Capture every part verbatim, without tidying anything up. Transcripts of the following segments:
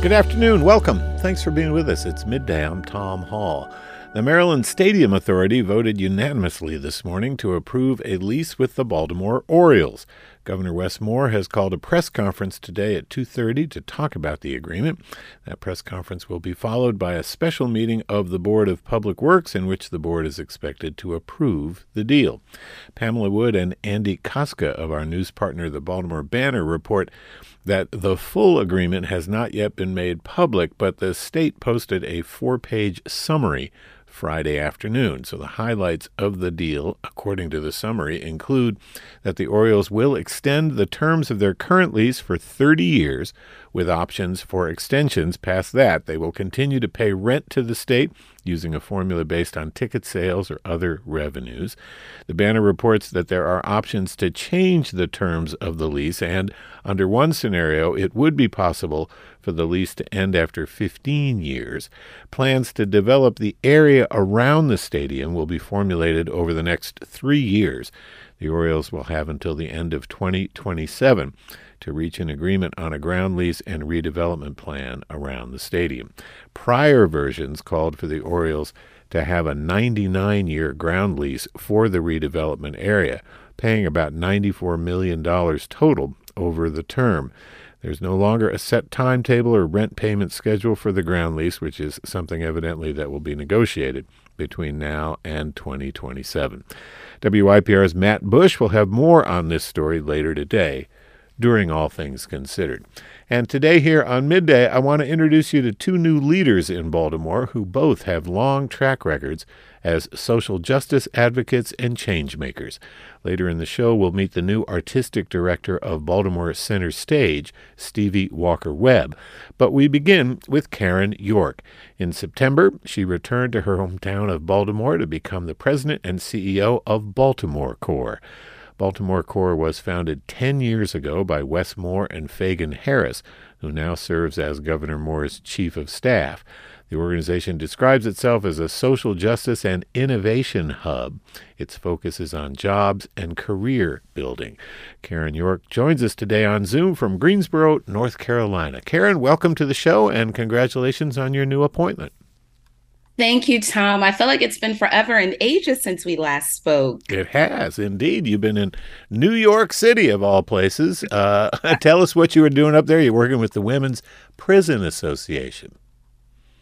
Good afternoon. Welcome. Thanks for being with us. It's midday. I'm Tom Hall. The Maryland Stadium Authority voted unanimously this morning to approve a lease with the Baltimore Orioles. Governor Wes Moore has called a press conference today at two thirty to talk about the agreement. That press conference will be followed by a special meeting of the Board of Public Works in which the board is expected to approve the deal. Pamela Wood and Andy Koska of our news partner, The Baltimore Banner, report that the full agreement has not yet been made public, but the state posted a four-page summary Friday afternoon. So the highlights of the deal, according to the summary, include that the Orioles will extend the terms of their current lease for thirty years with options for extensions past that. They will continue to pay rent to the state using a formula based on ticket sales or other revenues. The Banner reports that there are options to change the terms of the lease, and under one scenario, it would be possible for the lease to end after fifteen years. Plans to develop the area around the stadium will be formulated over the next three years. The Orioles will have until the end of twenty twenty-seven to reach an agreement on a ground lease and redevelopment plan around the stadium. Prior versions called for the Orioles to have a ninety-nine year ground lease for the redevelopment area, paying about ninety-four million dollars total over the term. There's no longer a set timetable or rent payment schedule for the ground lease, which is something evidently that will be negotiated between now and twenty twenty-seven. W Y P R's Matt Bush will have more on this story later today during All Things Considered. And today here on Midday, I want to introduce you to two new leaders in Baltimore who both have long track records as social justice advocates and change makers. Later in the show, we'll meet the new artistic director of Baltimore Center Stage, Stevie Walker-Webb. But we begin with Caryn York. In September, she returned to her hometown of Baltimore to become the president and C E O of Baltimore Corps. Baltimore Corps was founded ten years ago by Wes Moore and Fagan Harris, who now serves as Governor Moore's chief of staff. The organization describes itself as a social justice and innovation hub. Its focus is on jobs and career building. Caryn York joins us today on Zoom from Greensboro, North Carolina. Caryn, welcome to the show and congratulations on your new appointment. Thank you, Tom. I feel like it's been forever and ages since we last spoke. It has, indeed. You've been in New York City, of all places. Uh, tell us what you were doing up there. You're working with the Women's Prison Association.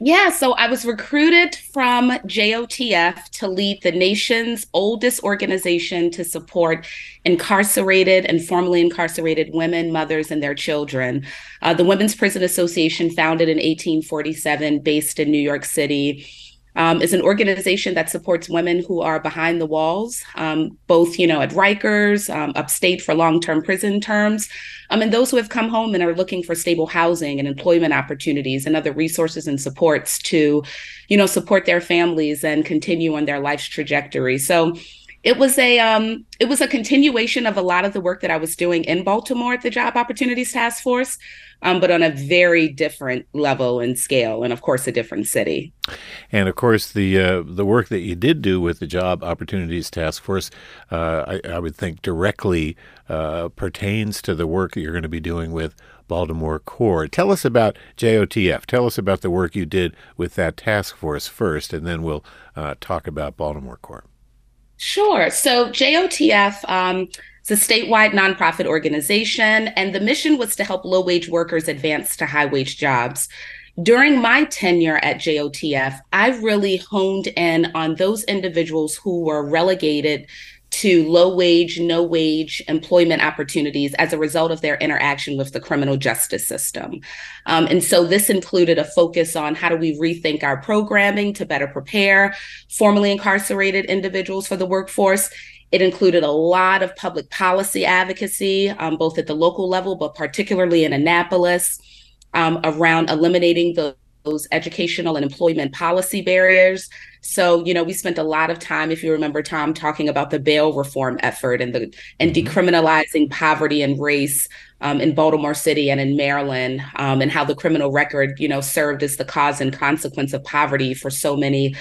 Yeah, so I was recruited from J O T F to lead the nation's oldest organization to support incarcerated and formerly incarcerated women, mothers, and their children. Uh, the Women's Prison Association, founded in eighteen forty-seven, based in New York City, um, is an organization that supports women who are behind the walls, um, both, you know, at Rikers, um, upstate for long-term prison terms, um, and those who have come home and are looking for stable housing and employment opportunities and other resources and supports to, you know, support their families and continue on their life's trajectory. So it was a um, it was a continuation of a lot of the work that I was doing in Baltimore at the Job Opportunities Task Force, um, but on a very different level and scale, and of course a different city. And of course, the uh, the work that you did do with the Job Opportunities Task Force, uh, I, I would think directly uh, pertains to the work that you're going to be doing with Baltimore Corps. Tell us about J O T F. Tell us about the work you did with that task force first, and then we'll uh, talk about Baltimore Corps. Sure. So J O T F um, is a statewide nonprofit organization, and the mission was to help low-wage workers advance to high-wage jobs. During my tenure at J O T F, I really honed in on those individuals who were relegated to low-wage, no-wage employment opportunities as a result of their interaction with the criminal justice system. Um, and so this included a focus on how do we rethink our programming to better prepare formerly incarcerated individuals for the workforce. It included a lot of public policy advocacy, um, both at the local level, but particularly in Annapolis, um, around eliminating the those educational and employment policy barriers. So, you know, we spent a lot of time, if you remember, Tom, talking about the bail reform effort and the and decriminalizing poverty and race um, in Baltimore City and in Maryland, um, and how the criminal record, you know, served as the cause and consequence of poverty for so many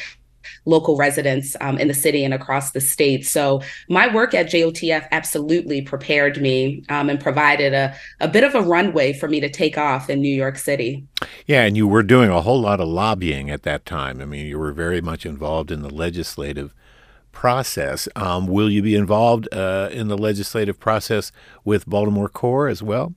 local residents um, in the city and across the state. So my work at J O T F absolutely prepared me um, and provided a, a bit of a runway for me to take off in New York City. Yeah, and you were doing a whole lot of lobbying at that time. I mean, you were very much involved in the legislative process. Um, will you be involved uh, in the legislative process with Baltimore Corps as well?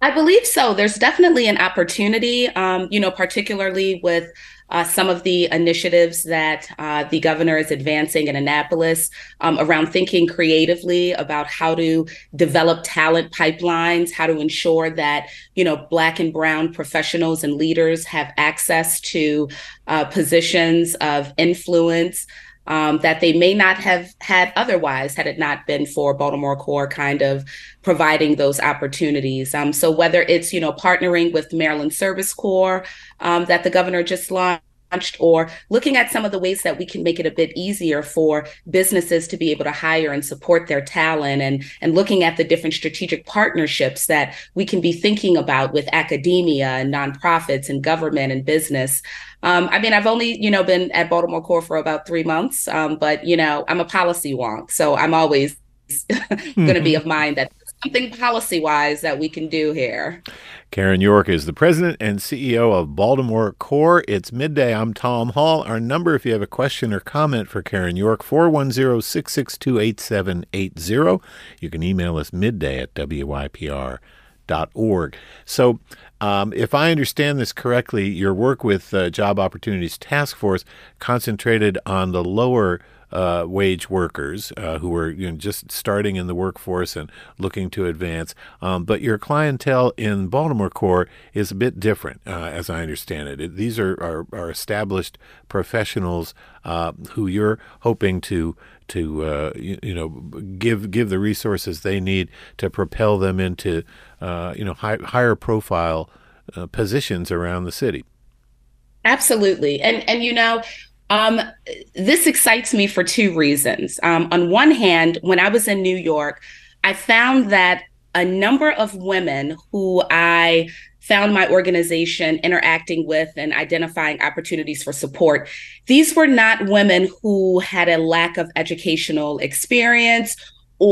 I believe so. There's definitely an opportunity, um, you know, particularly with uh, some of the initiatives that uh, the governor is advancing in Annapolis um, around thinking creatively about how to develop talent pipelines, how to ensure that, you know, Black and Brown professionals and leaders have access to uh, positions of influence Um, that they may not have had otherwise had it not been for Baltimore Corps kind of providing those opportunities. Um, so whether it's, you know, partnering with Maryland Service Corps um, that the governor just launched, or looking at some of the ways that we can make it a bit easier for businesses to be able to hire and support their talent, and, and looking at the different strategic partnerships that we can be thinking about with academia and nonprofits and government and business. Um, I mean, I've only, you know, been at Baltimore Corps for about three months, um, but, you know, I'm a policy wonk, so I'm always mm-hmm. going to be of mind that something policy-wise that we can do here. Caryn York is the president and C E O of Baltimore Corps. It's Midday. I'm Tom Hall. Our number, if you have a question or comment for Caryn York, four one zero, six six two, eight seven eight zero. You can email us midday at W Y P R dot org. So um, if I understand this correctly, your work with uh, Job Opportunities Task Force concentrated on the lower Uh, wage workers uh, who were you know, just starting in the workforce and looking to advance. Um, but your clientele in Baltimore Corps is a bit different, uh, as I understand it. it these are, are, are established professionals uh, who you're hoping to to uh, you, you know give give the resources they need to propel them into uh, you know high, higher profile uh, positions around the city. Absolutely, and and you know. Um, this excites me for two reasons. Um, on one hand, when I was in New York, I found that a number of women who I found my organization interacting with and identifying opportunities for support, these were not women who had a lack of educational experience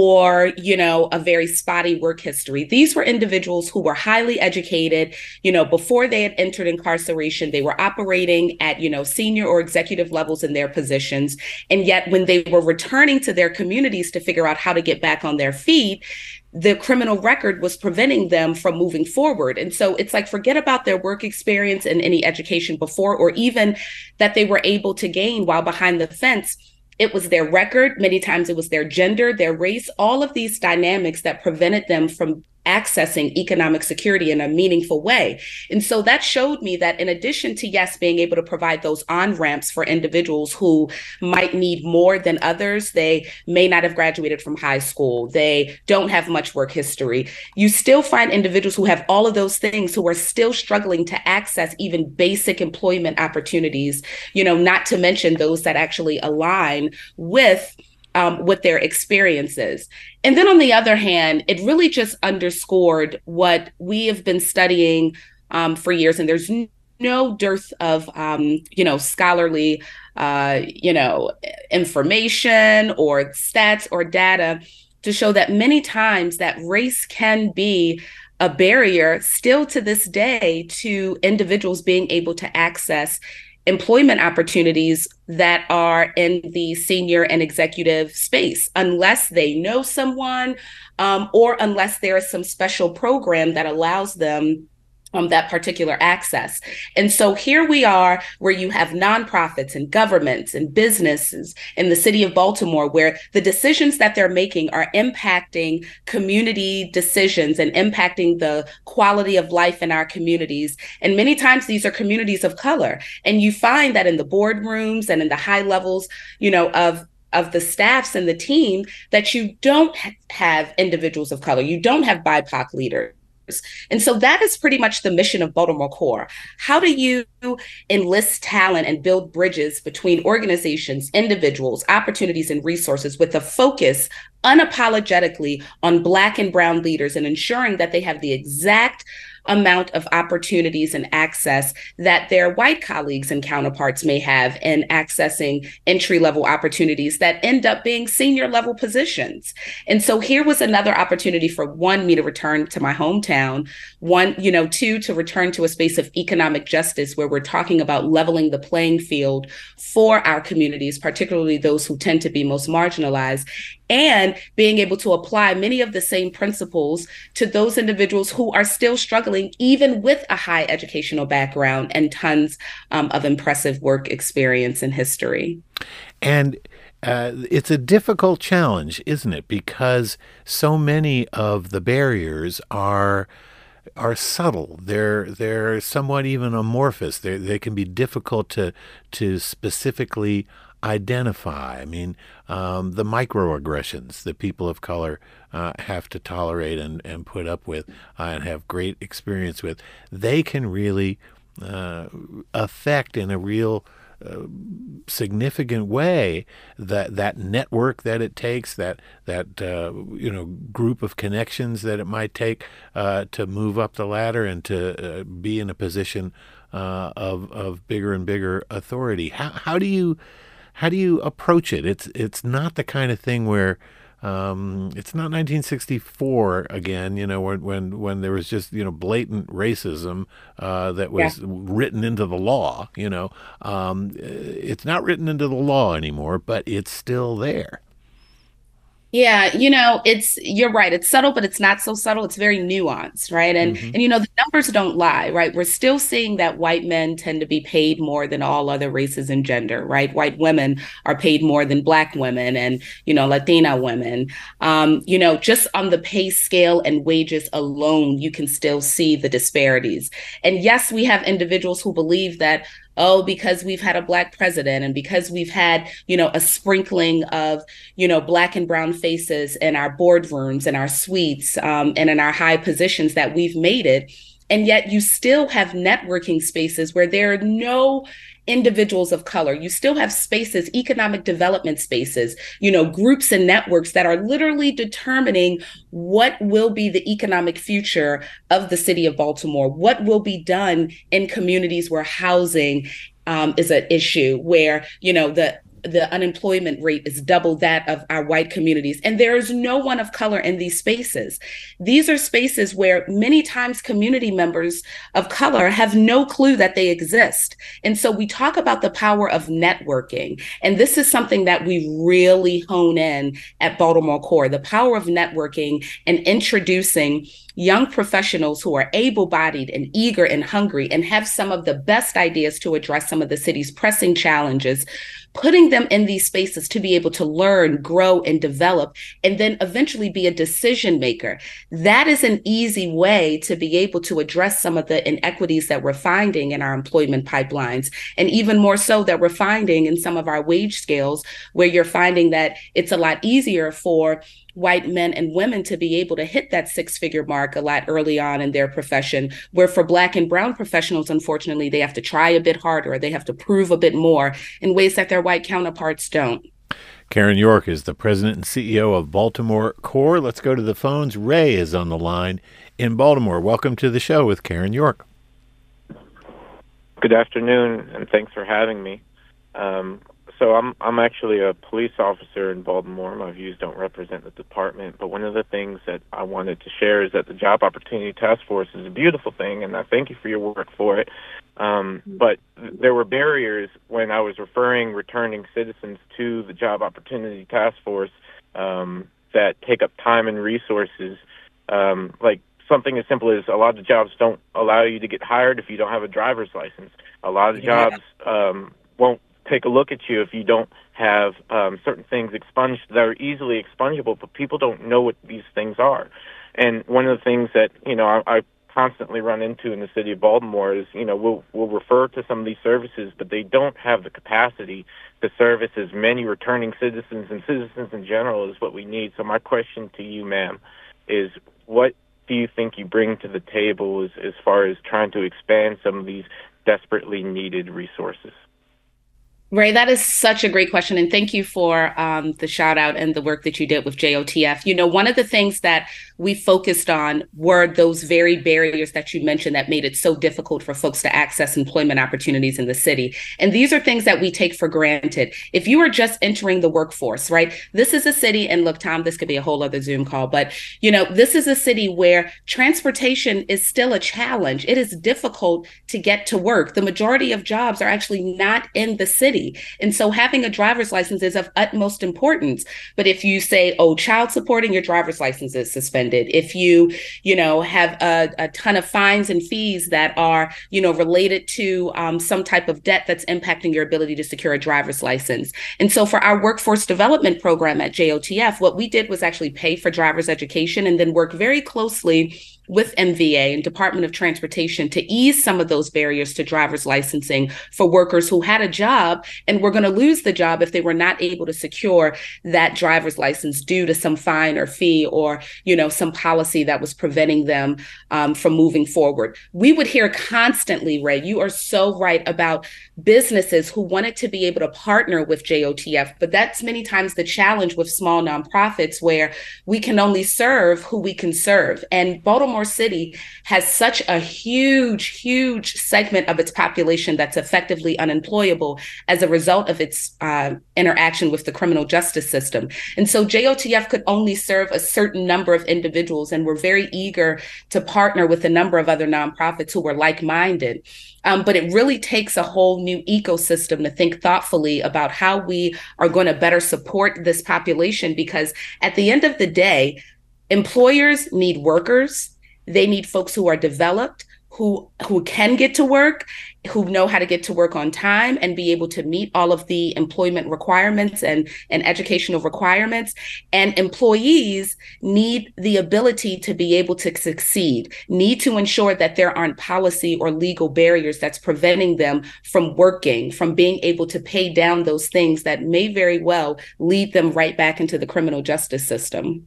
or, you know, a very spotty work history. These were individuals who were highly educated. You know, before they had entered incarceration, they were operating at, you know, senior or executive levels in their positions. And yet when they were returning to their communities to figure out how to get back on their feet, the criminal record was preventing them from moving forward. And so it's like, forget about their work experience and any education before, or even that they were able to gain while behind the fence. It was their record. Many times it was their gender, their race, all of these dynamics that prevented them from accessing economic security in a meaningful way. And so that showed me that in addition to, yes, being able to provide those on-ramps for individuals who might need more than others, they may not have graduated from high school, they don't have much work history, you still find individuals who have all of those things who are still struggling to access even basic employment opportunities, you know, not to mention those that actually align with Um, with their experiences. And then on the other hand, it really just underscored what we have been studying um, for years. And there's no dearth of, um, you know, scholarly, uh, you know, information or stats or data to show that many times that race can be a barrier still to this day to individuals being able to access employment opportunities that are in the senior and executive space, unless they know someone um, or unless there is some special program that allows them um, that particular access. And so here we are, where you have nonprofits and governments and businesses in the city of Baltimore, where the decisions that they're making are impacting community decisions and impacting the quality of life in our communities. And many times these are communities of color. And you find that in the boardrooms and in the high levels, you know, of of the staffs and the team, that you don't have individuals of color, you don't have B I P O C leaders. And so that is pretty much the mission of Baltimore Corps. How do you enlist talent and build bridges between organizations, individuals, opportunities, and resources with a focus unapologetically on Black and Brown leaders and ensuring that they have the exact amount of opportunities and access that their white colleagues and counterparts may have in accessing entry-level opportunities that end up being senior-level positions. And so here was another opportunity for, one, me to return to my hometown, one, you know, two, to return to a space of economic justice where we're talking about leveling the playing field for our communities, particularly those who tend to be most marginalized, and being able to apply many of the same principles to those individuals who are still struggling, even with a high educational background and tons um, of impressive work experience and history. And uh, it's a difficult challenge, isn't it? Because so many of the barriers are are subtle. They're they're somewhat even amorphous. They they can be difficult to to specifically identify. I mean, um, the microaggressions that people of color uh, have to tolerate and, and put up with uh, and have great experience with, they can really uh, affect in a real uh, significant way that that network that it takes, that that uh, you know group of connections that it might take uh, to move up the ladder and to uh, be in a position uh, of of bigger and bigger authority. How how do you How do you approach it? It's it's not the kind of thing where um, it's not nineteen sixty-four again. You know, when when when there was just you know blatant racism uh, that was yeah. written into the law. You know, um, it's not written into the law anymore, but it's still there. Yeah, you know, it's you're right. It's subtle, but it's not so subtle. It's very nuanced, right? And mm-hmm. and you know, the numbers don't lie, right? We're still seeing that white men tend to be paid more than all other races and gender, right? White women are paid more than Black women and you know Latina women. Um, you know, just on the pay scale and wages alone, you can still see the disparities. And yes, we have individuals who believe that, oh, because we've had a Black president and because we've had, you know, a sprinkling of, you know, Black and brown faces in our boardrooms and our suites um, and in our high positions that we've made it. And yet you still have networking spaces where there are no individuals of color. You still have spaces, economic development spaces, you know, groups and networks that are literally determining what will be the economic future of the city of Baltimore, what will be done in communities where housing um, is an issue, where, you know, the the unemployment rate is double that of our white communities. And there is no one of color in these spaces. These are spaces where many times community members of color have no clue that they exist. And so we talk about the power of networking. And this is something that we really hone in at Baltimore Corps, the power of networking and introducing young professionals who are able-bodied and eager and hungry and have some of the best ideas to address some of the city's pressing challenges, putting them in these spaces to be able to learn, grow, and develop, and then eventually be a decision maker. That is an easy way to be able to address some of the inequities that we're finding in our employment pipelines, and even more so that we're finding in some of our wage scales, where you're finding that it's a lot easier for white men and women to be able to hit that six-figure mark a lot early on in their profession, where for Black and brown professionals, unfortunately, they have to try a bit harder. They have to prove a bit more in ways that their white counterparts don't. Caryn York is the president and C E O of Baltimore Corps. Let's go to the phones. Ray is on the line in Baltimore. Welcome to the show with Caryn York. Good afternoon, and thanks for having me. Um, So I'm I'm actually a police officer in Baltimore. My views don't represent the department, but one of the things that I wanted to share is that the Job Opportunity Task Force is a beautiful thing, and I thank you for your work for it. Um, but there were barriers when I was referring returning citizens to the Job Opportunity Task Force um, that take up time and resources, um, like something as simple as a lot of jobs don't allow you to get hired if you don't have a driver's license. A lot of jobs um, won't take a look at you if you don't have um, certain things expunged that are easily expungible, but people don't know what these things are. And one of the things that, you know, I, I constantly run into in the city of Baltimore is, you know, we'll, we'll refer to some of these services, but they don't have the capacity to service as many returning citizens and citizens in general is what we need. So my question to you, ma'am, is what do you think you bring to the table as, as far as trying to expand some of these desperately needed resources? Ray, that is such a great question. And thank you for um, the shout out and the work that you did with J O T F. You know, one of the things that we focused on were those very barriers that you mentioned that made it so difficult for folks to access employment opportunities in the city. And these are things that we take for granted. If you are just entering the workforce, right? This is a city, and look, Tom, this could be a whole other Zoom call, but you know, this is a city where transportation is still a challenge. It is difficult to get to work. The majority of jobs are actually not in the city. And so having a driver's license is of utmost importance. But if you say, oh, child support and your driver's license is suspended, if you, you know, have a, a ton of fines and fees that are, you know, related to um, some type of debt that's impacting your ability to secure a driver's license. And so for our workforce development program at J O T F, what we did was actually pay for driver's education and then work very closely with M V A and Department of Transportation to ease some of those barriers to driver's licensing for workers who had a job and were going to lose the job if they were not able to secure that driver's license due to some fine or fee or, you know, some policy that was preventing them um, from moving forward. We would hear constantly, Ray, you are so right about businesses who wanted to be able to partner with J O T F, but that's many times the challenge with small nonprofits where we can only serve who we can serve. And Baltimore City has such a huge, huge segment of its population that's effectively unemployable as a result of its uh, interaction with the criminal justice system. And so J O T F could only serve a certain number of individuals, and we're very eager to partner with a number of other nonprofits who were like-minded. Um, but it really takes a whole new ecosystem to think thoughtfully about how we are going to better support this population, because at the end of the day, employers need workers. They need folks who are developed, who who can get to work, who know how to get to work on time and be able to meet all of the employment requirements and, and educational requirements. And employees need the ability to be able to succeed, need to ensure that there aren't policy or legal barriers that's preventing them from working, from being able to pay down those things that may very well lead them right back into the criminal justice system.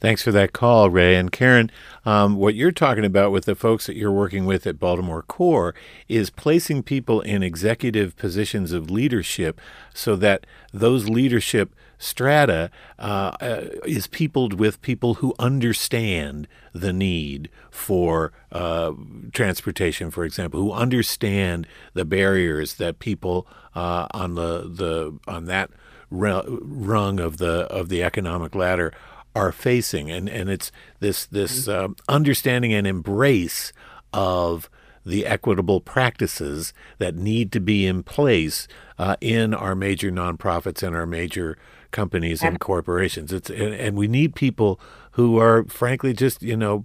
Thanks for that call, Ray. And Caryn, um, what you're talking about with the folks that you're working with at Baltimore Corps is placing people in executive positions of leadership so that those leadership strata uh, is peopled with people who understand the need for uh, transportation, for example, who understand the barriers that people uh, on the, the on that rung of the of the economic ladder are facing, and and it's this this uh, understanding and embrace of the equitable practices that need to be in place uh, in our major nonprofits and our major companies and corporations. It's and, and we need people who are frankly just you know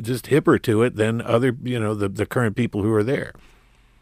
just hipper to it than other you know the the current people who are there.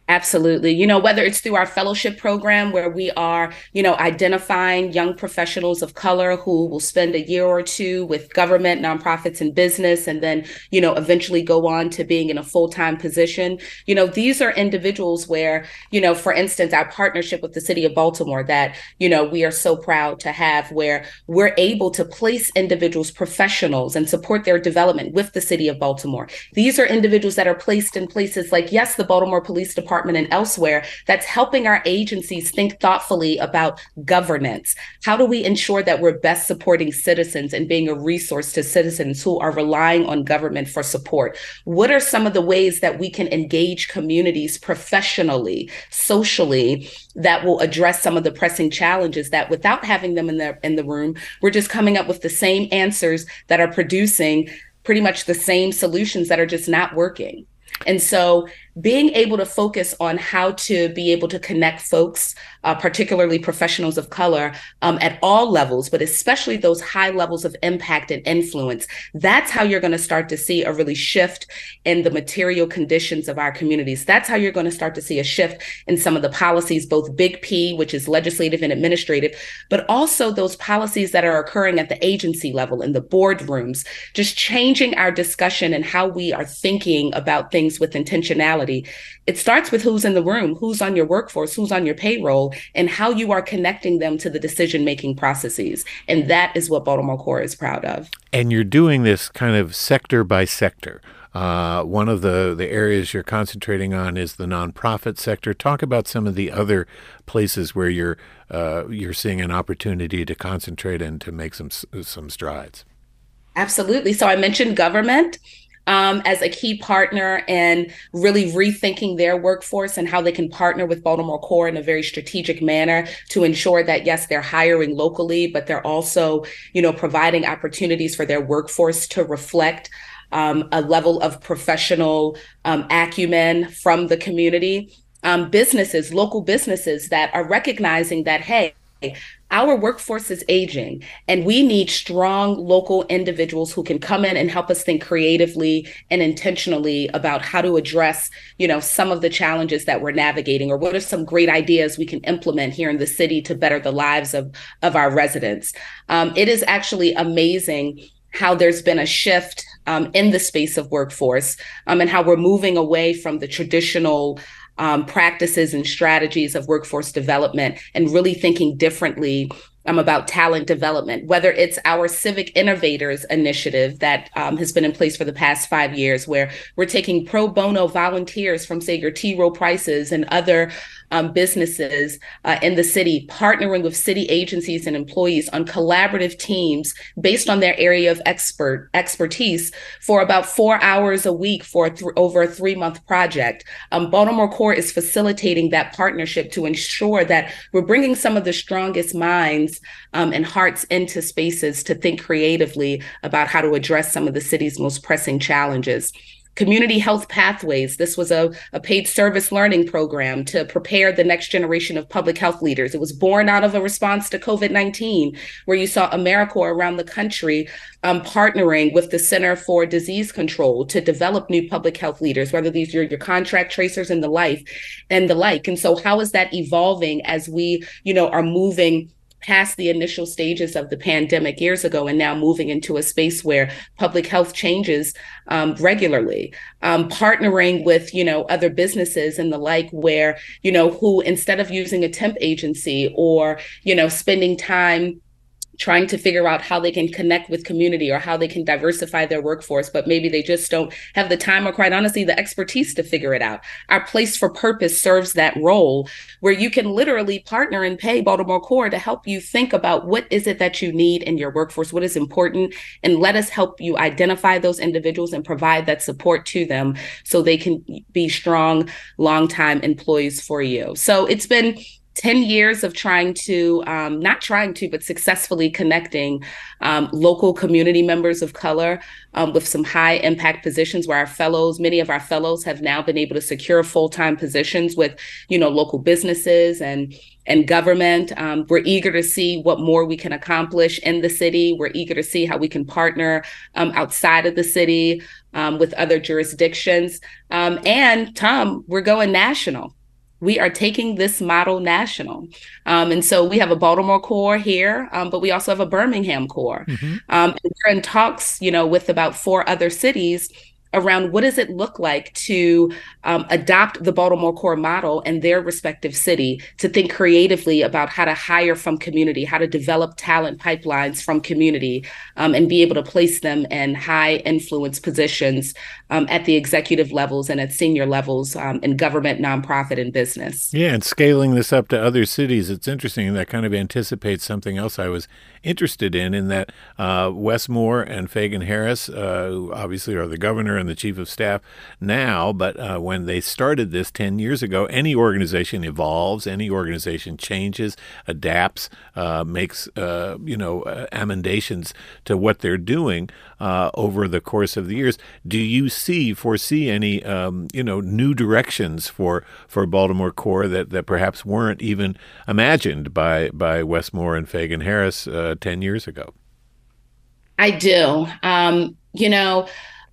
Absolutely. You know, whether it's through our fellowship program where we are, you know, identifying young professionals of color who will spend a year or two with government, nonprofits, and business, and then, you know, eventually go on to being in a full-time position. You know, these are individuals where, you know, for instance, our partnership with the city of Baltimore that, you know, we are so proud to have, where we're able to place individuals, professionals, and support their development with the city of Baltimore. These are individuals that are placed in places like, yes, the Baltimore Police Department, and elsewhere, that's helping our agencies think thoughtfully about governance. How do we ensure that we're best supporting citizens and being a resource to citizens who are relying on government for support? What are some of the ways that we can engage communities professionally, socially, that will address some of the pressing challenges that, without having them in the, in the room, we're just coming up with the same answers that are producing pretty much the same solutions that are just not working? And so being able to focus on how to be able to connect folks, uh, particularly professionals of color, um, at all levels, but especially those high levels of impact and influence, that's how you're going to start to see a really shift in the material conditions of our communities. That's how you're going to start to see a shift in some of the policies, both big P, which is legislative and administrative, but also those policies that are occurring at the agency level in the boardrooms, just changing our discussion and how we are thinking about things with intentionality. It starts with who's in the room, who's on your workforce, who's on your payroll, and how you are connecting them to the decision-making processes. And that is what Baltimore Corps is proud of. And you're doing this kind of sector by sector. Uh, one of the, the areas you're concentrating on is the nonprofit sector. Talk about some of the other places where you're uh, you're seeing an opportunity to concentrate and to make some some strides. Absolutely. So I mentioned government um, as a key partner and really rethinking their workforce and how they can partner with Baltimore Corps in a very strategic manner to ensure that, yes, they're hiring locally, but they're also, you know, providing opportunities for their workforce to reflect um, a level of professional um, acumen from the community. Um, businesses, local businesses that are recognizing that, hey, our workforce is aging, and we need strong local individuals who can come in and help us think creatively and intentionally about how to address, you know, some of the challenges that we're navigating, or what are some great ideas we can implement here in the city to better the lives of, of our residents. Um, it is actually amazing how there's been a shift um, in the space of workforce um, and how we're moving away from the traditional Um, practices and strategies of workforce development, and really thinking differently um, about talent development, whether it's our Civic Innovators Initiative that um, has been in place for the past five years, where we're taking pro bono volunteers from, say, your T. Rowe Prices and other um, businesses uh, in the city, partnering with city agencies and employees on collaborative teams based on their area of expert expertise for about four hours a week for a th- over a three-month project. Um, Baltimore Corps is facilitating that partnership to ensure that we're bringing some of the strongest minds Um, and hearts into spaces to think creatively about how to address some of the city's most pressing challenges. Community health pathways. This was a, a paid service learning program to prepare the next generation of public health leaders. It was born out of a response to covid nineteen, where you saw AmeriCorps around the country um, partnering with the Center for Disease Control to develop new public health leaders, whether these are your contract tracers and the like, and the like. And so how is that evolving as we, you know, are moving past the initial stages of the pandemic years ago and now moving into a space where public health changes um, regularly, um, partnering with, you know, other businesses and the like, where, you know, who instead of using a temp agency or, you know, spending time trying to figure out how they can connect with community or how they can diversify their workforce, but maybe they just don't have the time or, quite honestly, the expertise to figure it out. Our Place for Purpose serves that role, where you can literally partner and pay Baltimore Corps to help you think about what is it that you need in your workforce, what is important, and let us help you identify those individuals and provide that support to them so they can be strong, long-time employees for you. So it's been ten years of trying to, um, not trying to, but successfully connecting um, local community members of color um, with some high impact positions, where our fellows, many of our fellows have now been able to secure full-time positions with, you know, local businesses and and government. Um, we're eager to see what more we can accomplish in the city. We're eager to see how we can partner um, outside of the city um, with other jurisdictions. Um, and Tom, we're going national. We are taking this model national. Um, and so we have a Baltimore Corps here, um, but we also have a Birmingham Corps. Mm-hmm. Um, and we're in talks, you know, with about four other cities around what does it look like to um, adopt the Baltimore Corps model in their respective city, to think creatively about how to hire from community, how to develop talent pipelines from community, um, and be able to place them in high influence positions um, at the executive levels and at senior levels um, in government, nonprofit, and business. Yeah, and scaling this up to other cities, it's interesting. That kind of anticipates something else I was interested in, in that uh, Wes Moore and Fagan Harris, uh, who obviously are the governor and the chief of staff now, but uh, when they started this ten years ago, any organization evolves, any organization changes, adapts, uh, makes, uh, you know, uh, amendations to what they're doing uh, over the course of the years. Do you see, foresee any, um, you know, new directions for, for Baltimore Corps that, that perhaps weren't even imagined by, by Wes Moore and Fagan Harris uh, ten years ago? I do. Um, you know,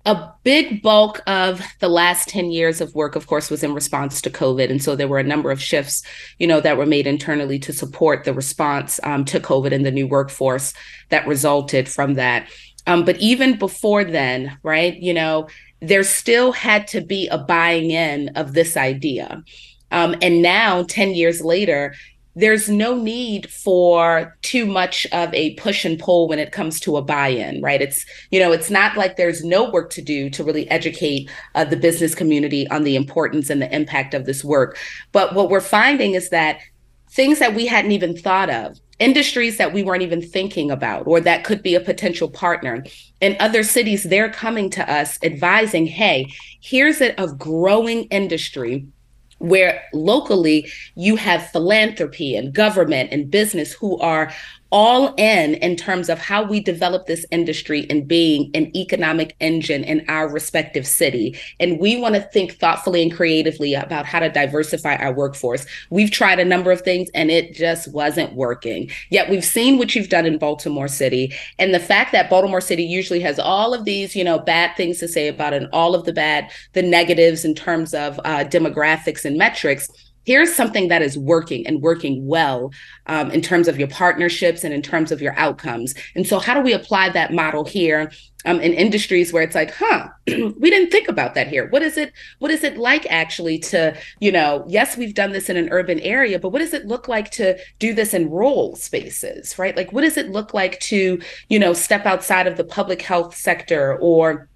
A big bulk of the last ten years of work, of course, was in response to COVID. And so there were a number of shifts, you know, that were made internally to support the response um, to COVID and the new workforce that resulted from that. Um, but even before then, right, you know, there still had to be a buying in of this idea. Um, and now, ten years later, there's no need for too much of a push and pull when it comes to a buy-in, right? It's, you know, it's not like there's no work to do to really educate uh, the business community on the importance and the impact of this work. But what we're finding is that things that we hadn't even thought of, industries that we weren't even thinking about, or that could be a potential partner in other cities, they're coming to us advising, hey, here's a, a growing industry where locally you have philanthropy and government and business who are all in in terms of how we develop this industry and being an economic engine in our respective city. And we want to think thoughtfully and creatively about how to diversify our workforce. We've tried a number of things and it just wasn't working. Yet we've seen what you've done in Baltimore City. And the fact that Baltimore City usually has all of these, you know, bad things to say about it and all of the bad, the negatives in terms of uh, demographics and metrics, here's something that is working and working well um, in terms of your partnerships and in terms of your outcomes. And so how do we apply that model here um, in industries where it's like, huh, we didn't think about that here. What is it? What is it like actually to, you know, yes, we've done this in an urban area, but what does it look like to do this in rural spaces, right? Like, what does it look like to, you know, step outside of the public health sector, or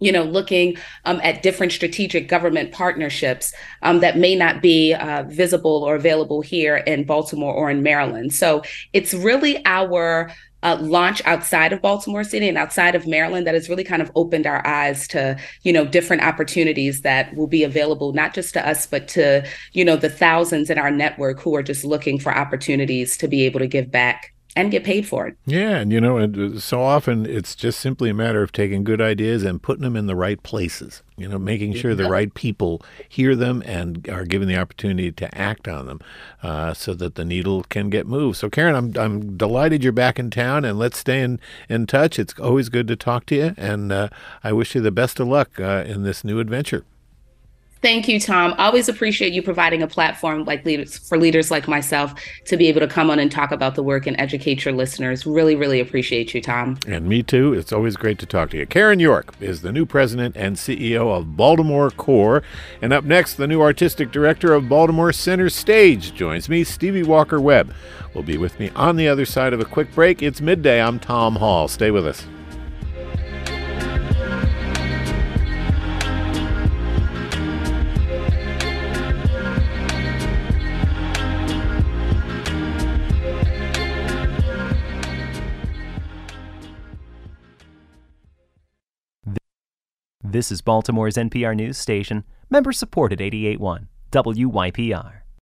you know, looking um, at different strategic government partnerships um, that may not be uh, visible or available here in Baltimore or in Maryland. So it's really our uh, launch outside of Baltimore City and outside of Maryland that has really kind of opened our eyes to, you know, different opportunities that will be available, not just to us, but to, you know, the thousands in our network who are just looking for opportunities to be able to give back and get paid for it. Yeah, and you know, and so often it's just simply a matter of taking good ideas and putting them in the right places, you know, making sure the right people hear them and are given the opportunity to act on them uh, so that the needle can get moved. So, Caryn, I'm I'm delighted you're back in town, and let's stay in, in touch. It's always good to talk to you, and uh, I wish you the best of luck uh, in this new adventure. Thank you, Tom. Always appreciate you providing a platform like leaders, for leaders like myself to be able to come on and talk about the work and educate your listeners. Really, really appreciate you, Tom. And me too. It's always great to talk to you. Caryn York is the new president and C E O of Baltimore Corps. And up next, the new artistic director of Baltimore Center Stage joins me. Stevie Walker-Webb will be with me on the other side of a quick break. It's Midday. I'm Tom Hall. Stay with us. This is Baltimore's N P R News Station, member supported eighty-eight point one W Y P R.